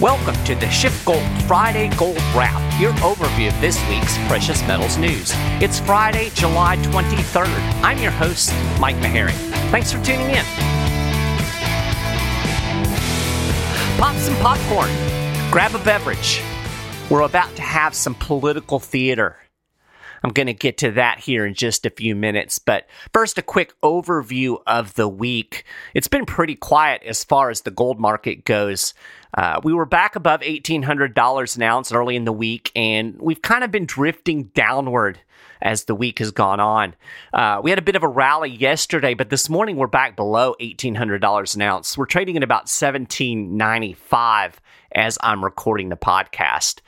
Welcome to the Shift Gold Friday Gold Wrap, your overview of this week's precious metals news. It's Friday, July 23rd. I'm your host, Mike Maharry. Thanks for tuning in. Pop some popcorn, grab a beverage. We're about to have some political theater. I'm going to get to that here in just a few minutes, but first, a quick overview of the week. It's been pretty quiet as far as the gold market goes. We were back above $1,800 an ounce early in the week, and we've kind of been drifting downward as the week has gone on. We had a bit of a rally yesterday, but this morning we're back below $1,800 an ounce. We're trading at about $1,795 as I'm recording the podcast.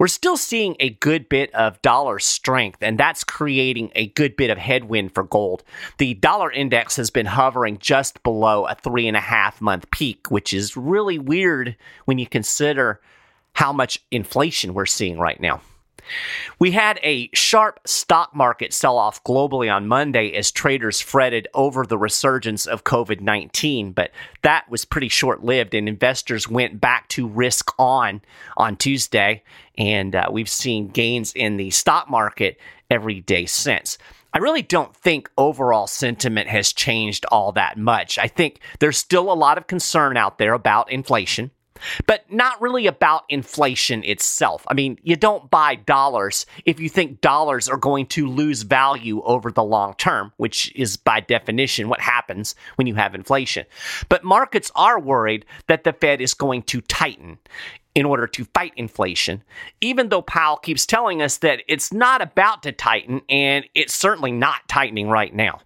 We're still seeing a good bit of dollar strength, and that's creating a good bit of headwind for gold. The dollar index has been hovering just below a 3.5-month peak, which is really weird when you consider how much inflation we're seeing right now. We had a sharp stock market sell-off globally on Monday as traders fretted over the resurgence of COVID-19, but that was pretty short-lived, and investors went back to risk on Tuesday, and we've seen gains in the stock market every day since. I really don't think overall sentiment has changed all that much. I think there's still a lot of concern out there about inflation, but not really about inflation itself. I mean, you don't buy dollars if you think dollars are going to lose value over the long term, which is by definition what happens when you have inflation. But markets are worried that the Fed is going to tighten in order to fight inflation, even though Powell keeps telling us that it's not about to tighten, and it's certainly not tightening right now.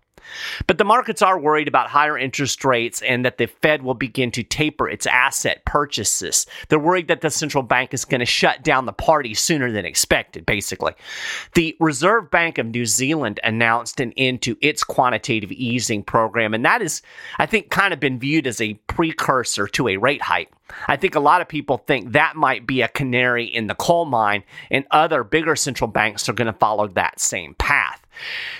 But the markets are worried about higher interest rates and that the Fed will begin to taper its asset purchases. They're worried that the central bank is going to shut down the party sooner than expected, basically. The Reserve Bank of New Zealand announced an end to its quantitative easing program, and that is, I think, kind of been viewed as a precursor to a rate hike. I think a lot of people think that might be a canary in the coal mine, and other bigger central banks are going to follow that same path.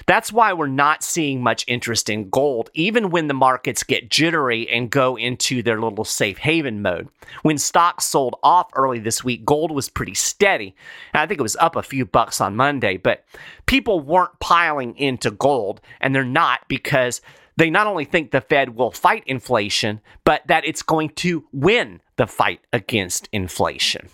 That's why we're not seeing much interest in gold, even when the markets get jittery and go into their little safe haven mode. When stocks sold off early this week, gold was pretty steady. And I think it was up a few bucks on Monday, but people weren't piling into gold, and they're not because they not only think the Fed will fight inflation, but that it's going to win the fight against inflation.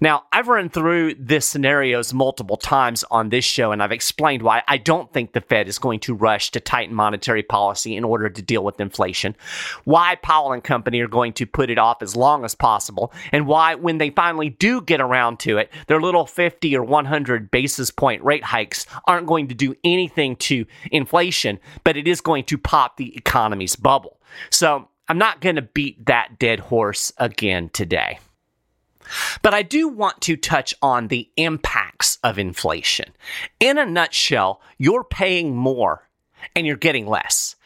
Now, I've run through this scenarios multiple times on this show, and I've explained why I don't think the Fed is going to rush to tighten monetary policy in order to deal with inflation, why Powell and company are going to put it off as long as possible, and why when they finally do get around to it, their little 50 or 100 basis point rate hikes aren't going to do anything to inflation, but it is going to pop the economy's bubble. So I'm not going to beat that dead horse again today. But I do want to touch on the impacts of inflation. In a nutshell, you're paying more and you're getting less.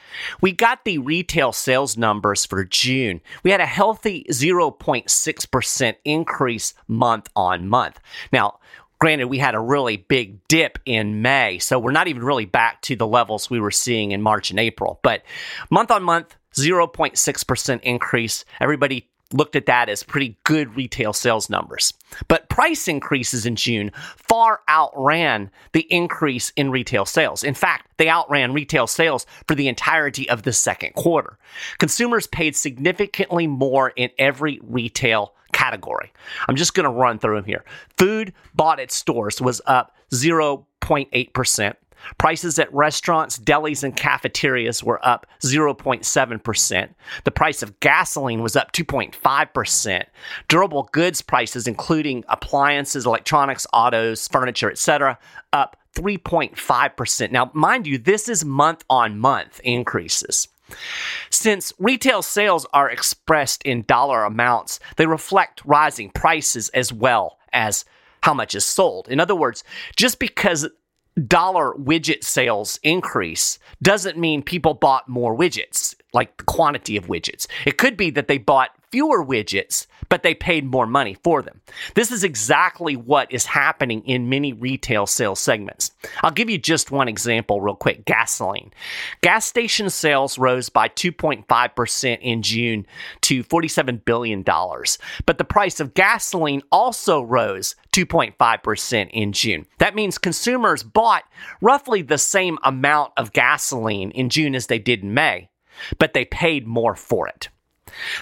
We got the retail sales numbers for June. We had a healthy 0.6% increase month on month. Now, granted, we had a really big dip in May, so we're not even really back to the levels we were seeing in March and April. But month on month, 0.6% increase. Everybody looked at that as pretty good retail sales numbers. But price increases in June far outran the increase in retail sales. In fact, they outran retail sales for the entirety of the second quarter. Consumers paid significantly more in every retail category. I'm just going to run through them here. Food bought at stores was up 0.8%. Prices at restaurants, delis, and cafeterias were up 0.7%. The price of gasoline was up 2.5%. Durable goods prices, including appliances, electronics, autos, furniture, etc., up 3.5%. Now, mind you, this is month-on-month increases. Since retail sales are expressed in dollar amounts, they reflect rising prices as well as how much is sold. In other words, just because dollar widget sales increase doesn't mean people bought more widgets. like the quantity of widgets. It could be that they bought fewer widgets, but they paid more money for them. This is exactly what is happening in many retail sales segments. I'll give you just one example real quick, gasoline. Gas station sales rose by 2.5% in June to $47 billion, but the price of gasoline also rose 2.5% in June. That means consumers bought roughly the same amount of gasoline in June as they did in May, but they paid more for it.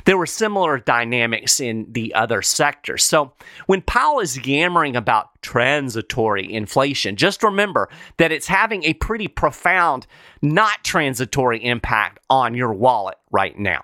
There were similar dynamics in the other sectors. So when Powell is yammering about transitory inflation, just remember that it's having a pretty profound, not transitory impact on your wallet right now.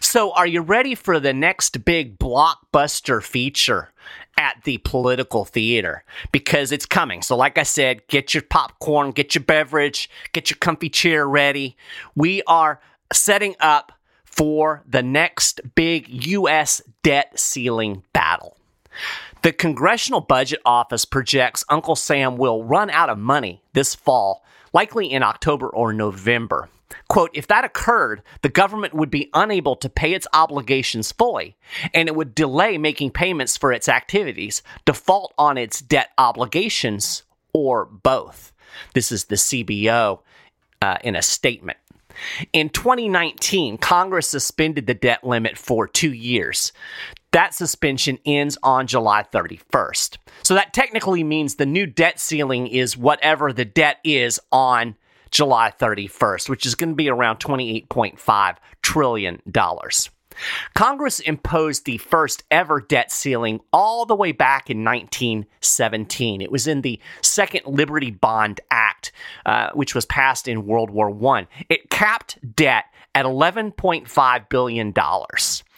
So are you ready for the next big blockbuster feature at the political theater? Because it's coming. So like I said, get your popcorn, get your beverage, get your comfy chair ready. We are setting up for the next big U.S. debt ceiling battle. The Congressional Budget Office projects Uncle Sam will run out of money this fall, likely in October or November. Quote, if that occurred, the government would be unable to pay its obligations fully, and it would delay making payments for its activities, default on its debt obligations, or both. This is the CBO in a statement. In 2019, Congress suspended the debt limit for 2 years. That suspension ends on July 31st. So that technically means the new debt ceiling is whatever the debt is on July 31st, which is going to be around $28.5 trillion. Congress imposed the first ever debt ceiling all the way back in 1917. It was in the Second Liberty Bond Act, which was passed in World War I. It capped debt at $11.5 billion.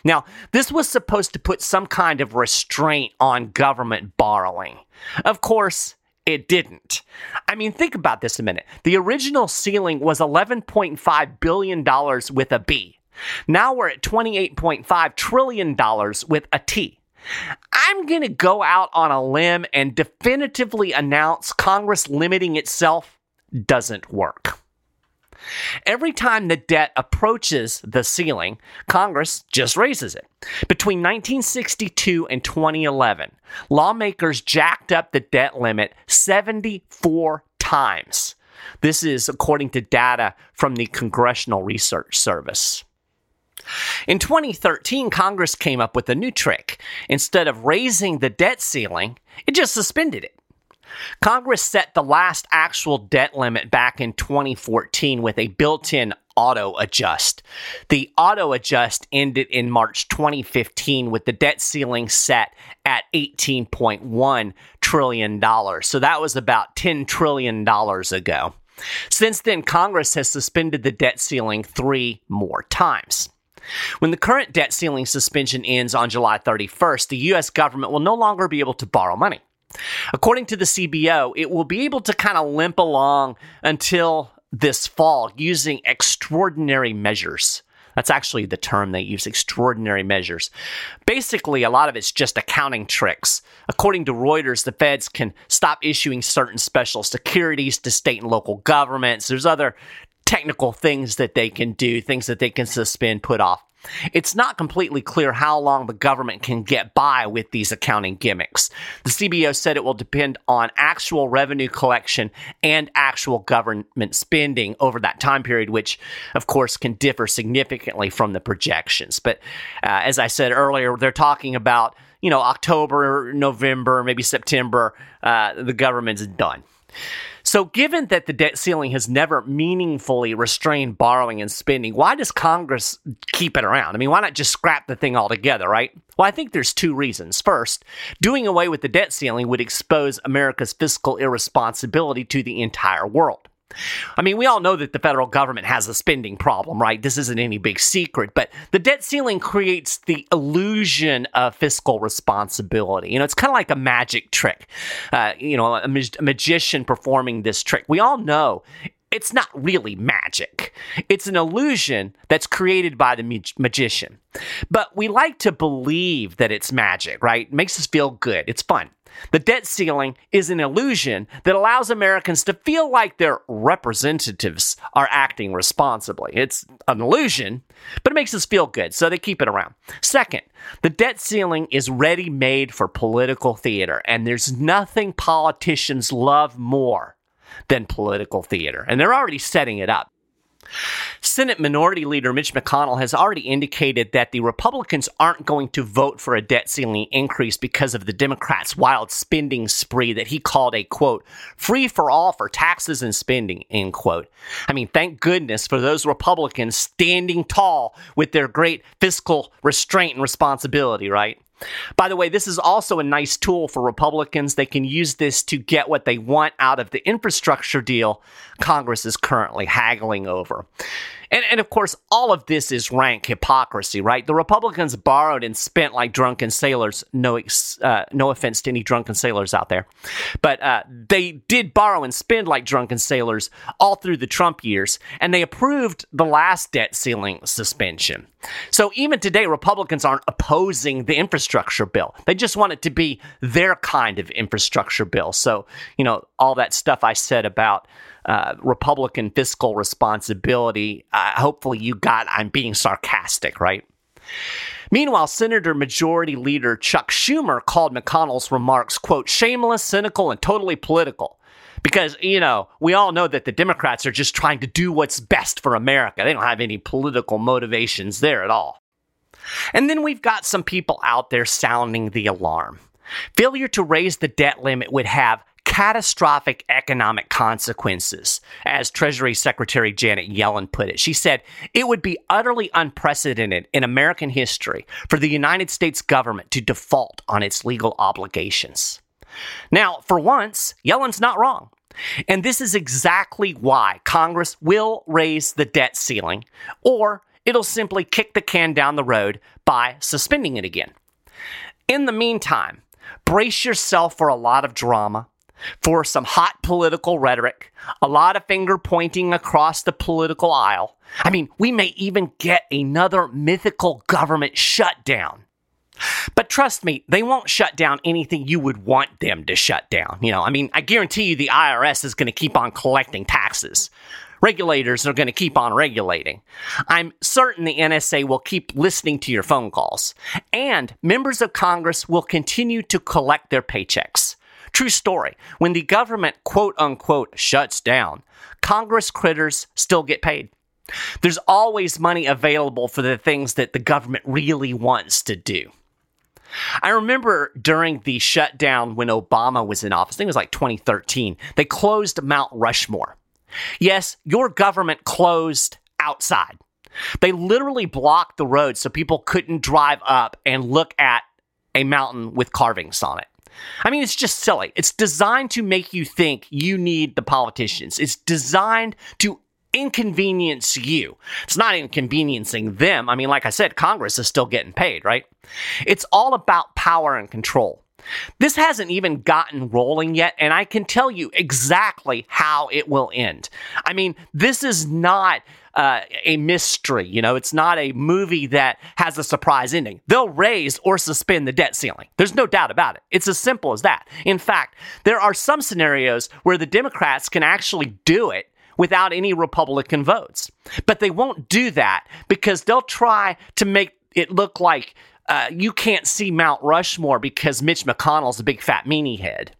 Now, this was supposed to put some kind of restraint on government borrowing. Of course, it didn't. I mean, think about this a minute. The original ceiling was $11.5 billion with a B. Now we're at $28.5 trillion with a T. I'm going to go out on a limb and definitively announce Congress limiting itself doesn't work. Every time the debt approaches the ceiling, Congress just raises it. Between 1962 and 2011, lawmakers jacked up the debt limit 74 times. This is according to data from the Congressional Research Service. In 2013, Congress came up with a new trick. Instead of raising the debt ceiling, it just suspended it. Congress set the last actual debt limit back in 2014 with a built-in auto-adjust. The auto-adjust ended in March 2015 with the debt ceiling set at $18.1 trillion. So that was about $10 trillion ago. Since then, Congress has suspended the debt ceiling 3 more times. When the current debt ceiling suspension ends on July 31st, the U.S. government will no longer be able to borrow money. According to the CBO, it will be able to kind of limp along until this fall using extraordinary measures. That's actually the term they use, extraordinary measures. Basically, a lot of it's just accounting tricks. According to Reuters, the feds can stop issuing certain special securities to state and local governments. There's other technical things that they can do, things that they can suspend, put off. It's not completely clear how long the government can get by with these accounting gimmicks. The CBO said it will depend on actual revenue collection and actual government spending over that time period, which, of course, can differ significantly from the projections. But as I said earlier, they're talking about, October, November, maybe September, the government's done. So given that the debt ceiling has never meaningfully restrained borrowing and spending, why does Congress keep it around? I mean, why not just scrap the thing altogether, right? Well, I think there's 2 reasons. First, doing away with the debt ceiling would expose America's fiscal irresponsibility to the entire world. I mean, we all know that the federal government has a spending problem, right? This isn't any big secret, but the debt ceiling creates the illusion of fiscal responsibility. It's kind of like a magic trick, a magician performing this trick. We all know it's not really magic. It's an illusion that's created by the magician. But we like to believe that it's magic, right? It makes us feel good. It's fun. The debt ceiling is an illusion that allows Americans to feel like their representatives are acting responsibly. It's an illusion, but it makes us feel good, so they keep it around. Second, the debt ceiling is ready-made for political theater, and there's nothing politicians love more than political theater, and they're already setting it up. Senate Minority Leader Mitch McConnell has already indicated that the Republicans aren't going to vote for a debt ceiling increase because of the Democrats' wild spending spree that he called a, quote, free-for-all for taxes and spending, end quote. I mean, thank goodness for those Republicans standing tall with their great fiscal restraint and responsibility, right? By the way, this is also a nice tool for Republicans. They can use this to get what they want out of the infrastructure deal Congress is currently haggling over. And of course, all of this is rank hypocrisy, right? The Republicans borrowed and spent like drunken sailors. No offense to any drunken sailors out there. But they did borrow and spend like drunken sailors all through the Trump years, and they approved the last debt ceiling suspension. So even today, Republicans aren't opposing the infrastructure bill. They just want it to be their kind of infrastructure bill. So, you know, all that stuff I said about Republican fiscal responsibility. Hopefully you got I'm being sarcastic, right? Meanwhile, Senator Majority Leader Chuck Schumer called McConnell's remarks, quote, shameless, cynical, and totally political. Because, you know, we all know that the Democrats are just trying to do what's best for America. They don't have any political motivations there at all. And then we've got some people out there sounding the alarm. Failure to raise the debt limit would have catastrophic economic consequences, as Treasury Secretary Janet Yellen put it. She said, it would be utterly unprecedented in American history for the United States government to default on its legal obligations. Now, for once, Yellen's not wrong. And this is exactly why Congress will raise the debt ceiling, or it'll simply kick the can down the road by suspending it again. In the meantime, brace yourself for a lot of drama, for some hot political rhetoric, a lot of finger pointing across the political aisle. I mean, we may even get another mythical government shutdown. But trust me, they won't shut down anything you would want them to shut down. You know, I mean, I guarantee you the IRS is going to keep on collecting taxes. Regulators are going to keep on regulating. I'm certain the NSA will keep listening to your phone calls. And members of Congress will continue to collect their paychecks. True story. When the government, quote unquote, shuts down, Congress critters still get paid. There's always money available for the things that the government really wants to do. I remember during the shutdown when Obama was in office, I think it was like 2013, they closed Mount Rushmore. Yes, your government closed outside. They literally blocked the road so people couldn't drive up and look at a mountain with carvings on it. I mean, it's just silly. It's designed to make you think you need the politicians. It's designed to inconvenience you. It's not inconveniencing them. I mean, like I said, Congress is still getting paid, right? It's all about power and control. This hasn't even gotten rolling yet, and I can tell you exactly how it will end. I mean, this is not a mystery. You know, it's not a movie that has a surprise ending. They'll raise or suspend the debt ceiling. There's no doubt about it. It's as simple as that. In fact, there are some scenarios where the Democrats can actually do it without any Republican votes. But they won't do that because they'll try to make it look like you can't see Mount Rushmore because Mitch McConnell's a big fat meanie head.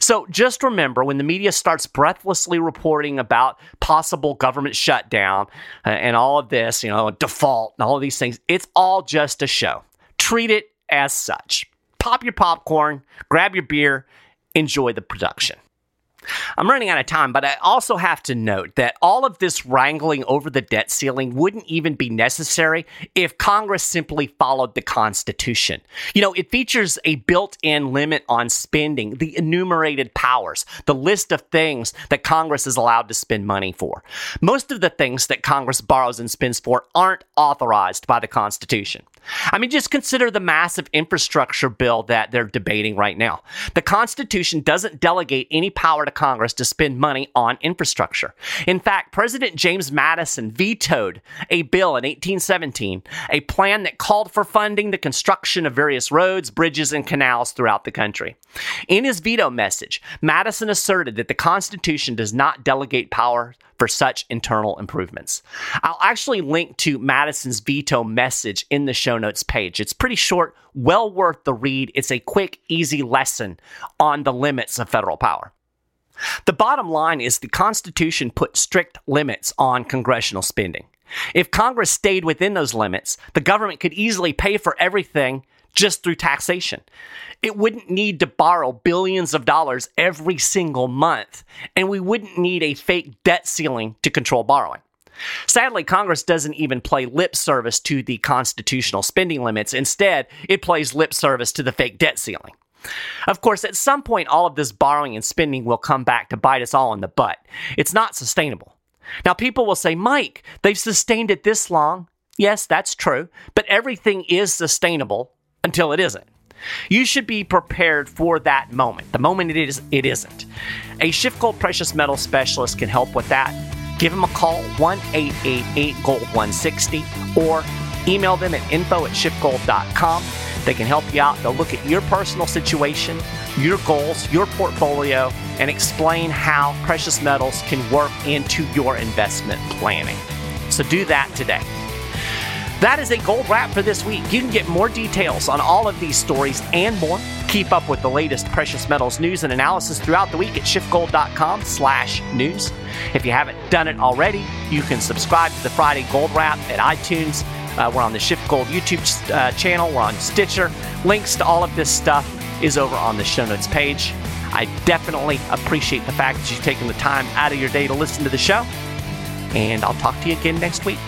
So just remember, when the media starts breathlessly reporting about possible government shutdown and all of this, you know, default and all of these things, it's all just a show. Treat it as such. Pop your popcorn, grab your beer, enjoy the production. I'm running out of time, but I also have to note that all of this wrangling over the debt ceiling wouldn't even be necessary if Congress simply followed the Constitution. You know, it features a built-in limit on spending, the enumerated powers, the list of things that Congress is allowed to spend money for. Most of the things that Congress borrows and spends for aren't authorized by the Constitution. I mean, just consider the massive infrastructure bill that they're debating right now. The Constitution doesn't delegate any power to Congress to spend money on infrastructure. In fact, President James Madison vetoed a bill in 1817, a plan that called for funding the construction of various roads, bridges, and canals throughout the country. In his veto message, Madison asserted that the Constitution does not delegate power for such internal improvements. I'll actually link to Madison's veto message in the show notes page. It's pretty short, well worth the read. It's a quick, easy lesson on the limits of federal power. The bottom line is the Constitution put strict limits on congressional spending. If Congress stayed within those limits, the government could easily pay for everything just through taxation. It wouldn't need to borrow billions of dollars every single month, and we wouldn't need a fake debt ceiling to control borrowing. Sadly, Congress doesn't even play lip service to the constitutional spending limits. Instead, it plays lip service to the fake debt ceiling. Of course, at some point, all of this borrowing and spending will come back to bite us all in the butt. It's not sustainable. Now, people will say, Mike, they've sustained it this long. Yes, that's true, but everything is sustainable until it isn't. You should be prepared for that moment. The moment it isn't. A Shift Gold precious metal specialist can help with that. Give them a call, 1-888-GOLD-160, or email them at info@shiftgold.com. They can help you out. They'll look at your personal situation, your goals, your portfolio, and explain how precious metals can work into your investment planning. So do that today. That is a gold wrap for this week. You can get more details on all of these stories and more. Keep up with the latest precious metals news and analysis throughout the week at shiftgold.com/news. If you haven't done it already, you can subscribe to the Friday Gold Wrap at iTunes. We're on the Shift Gold YouTube channel. We're on Stitcher. Links to all of this stuff is over on the show notes page. I definitely appreciate the fact that you've taken the time out of your day to listen to the show. And I'll talk to you again next week.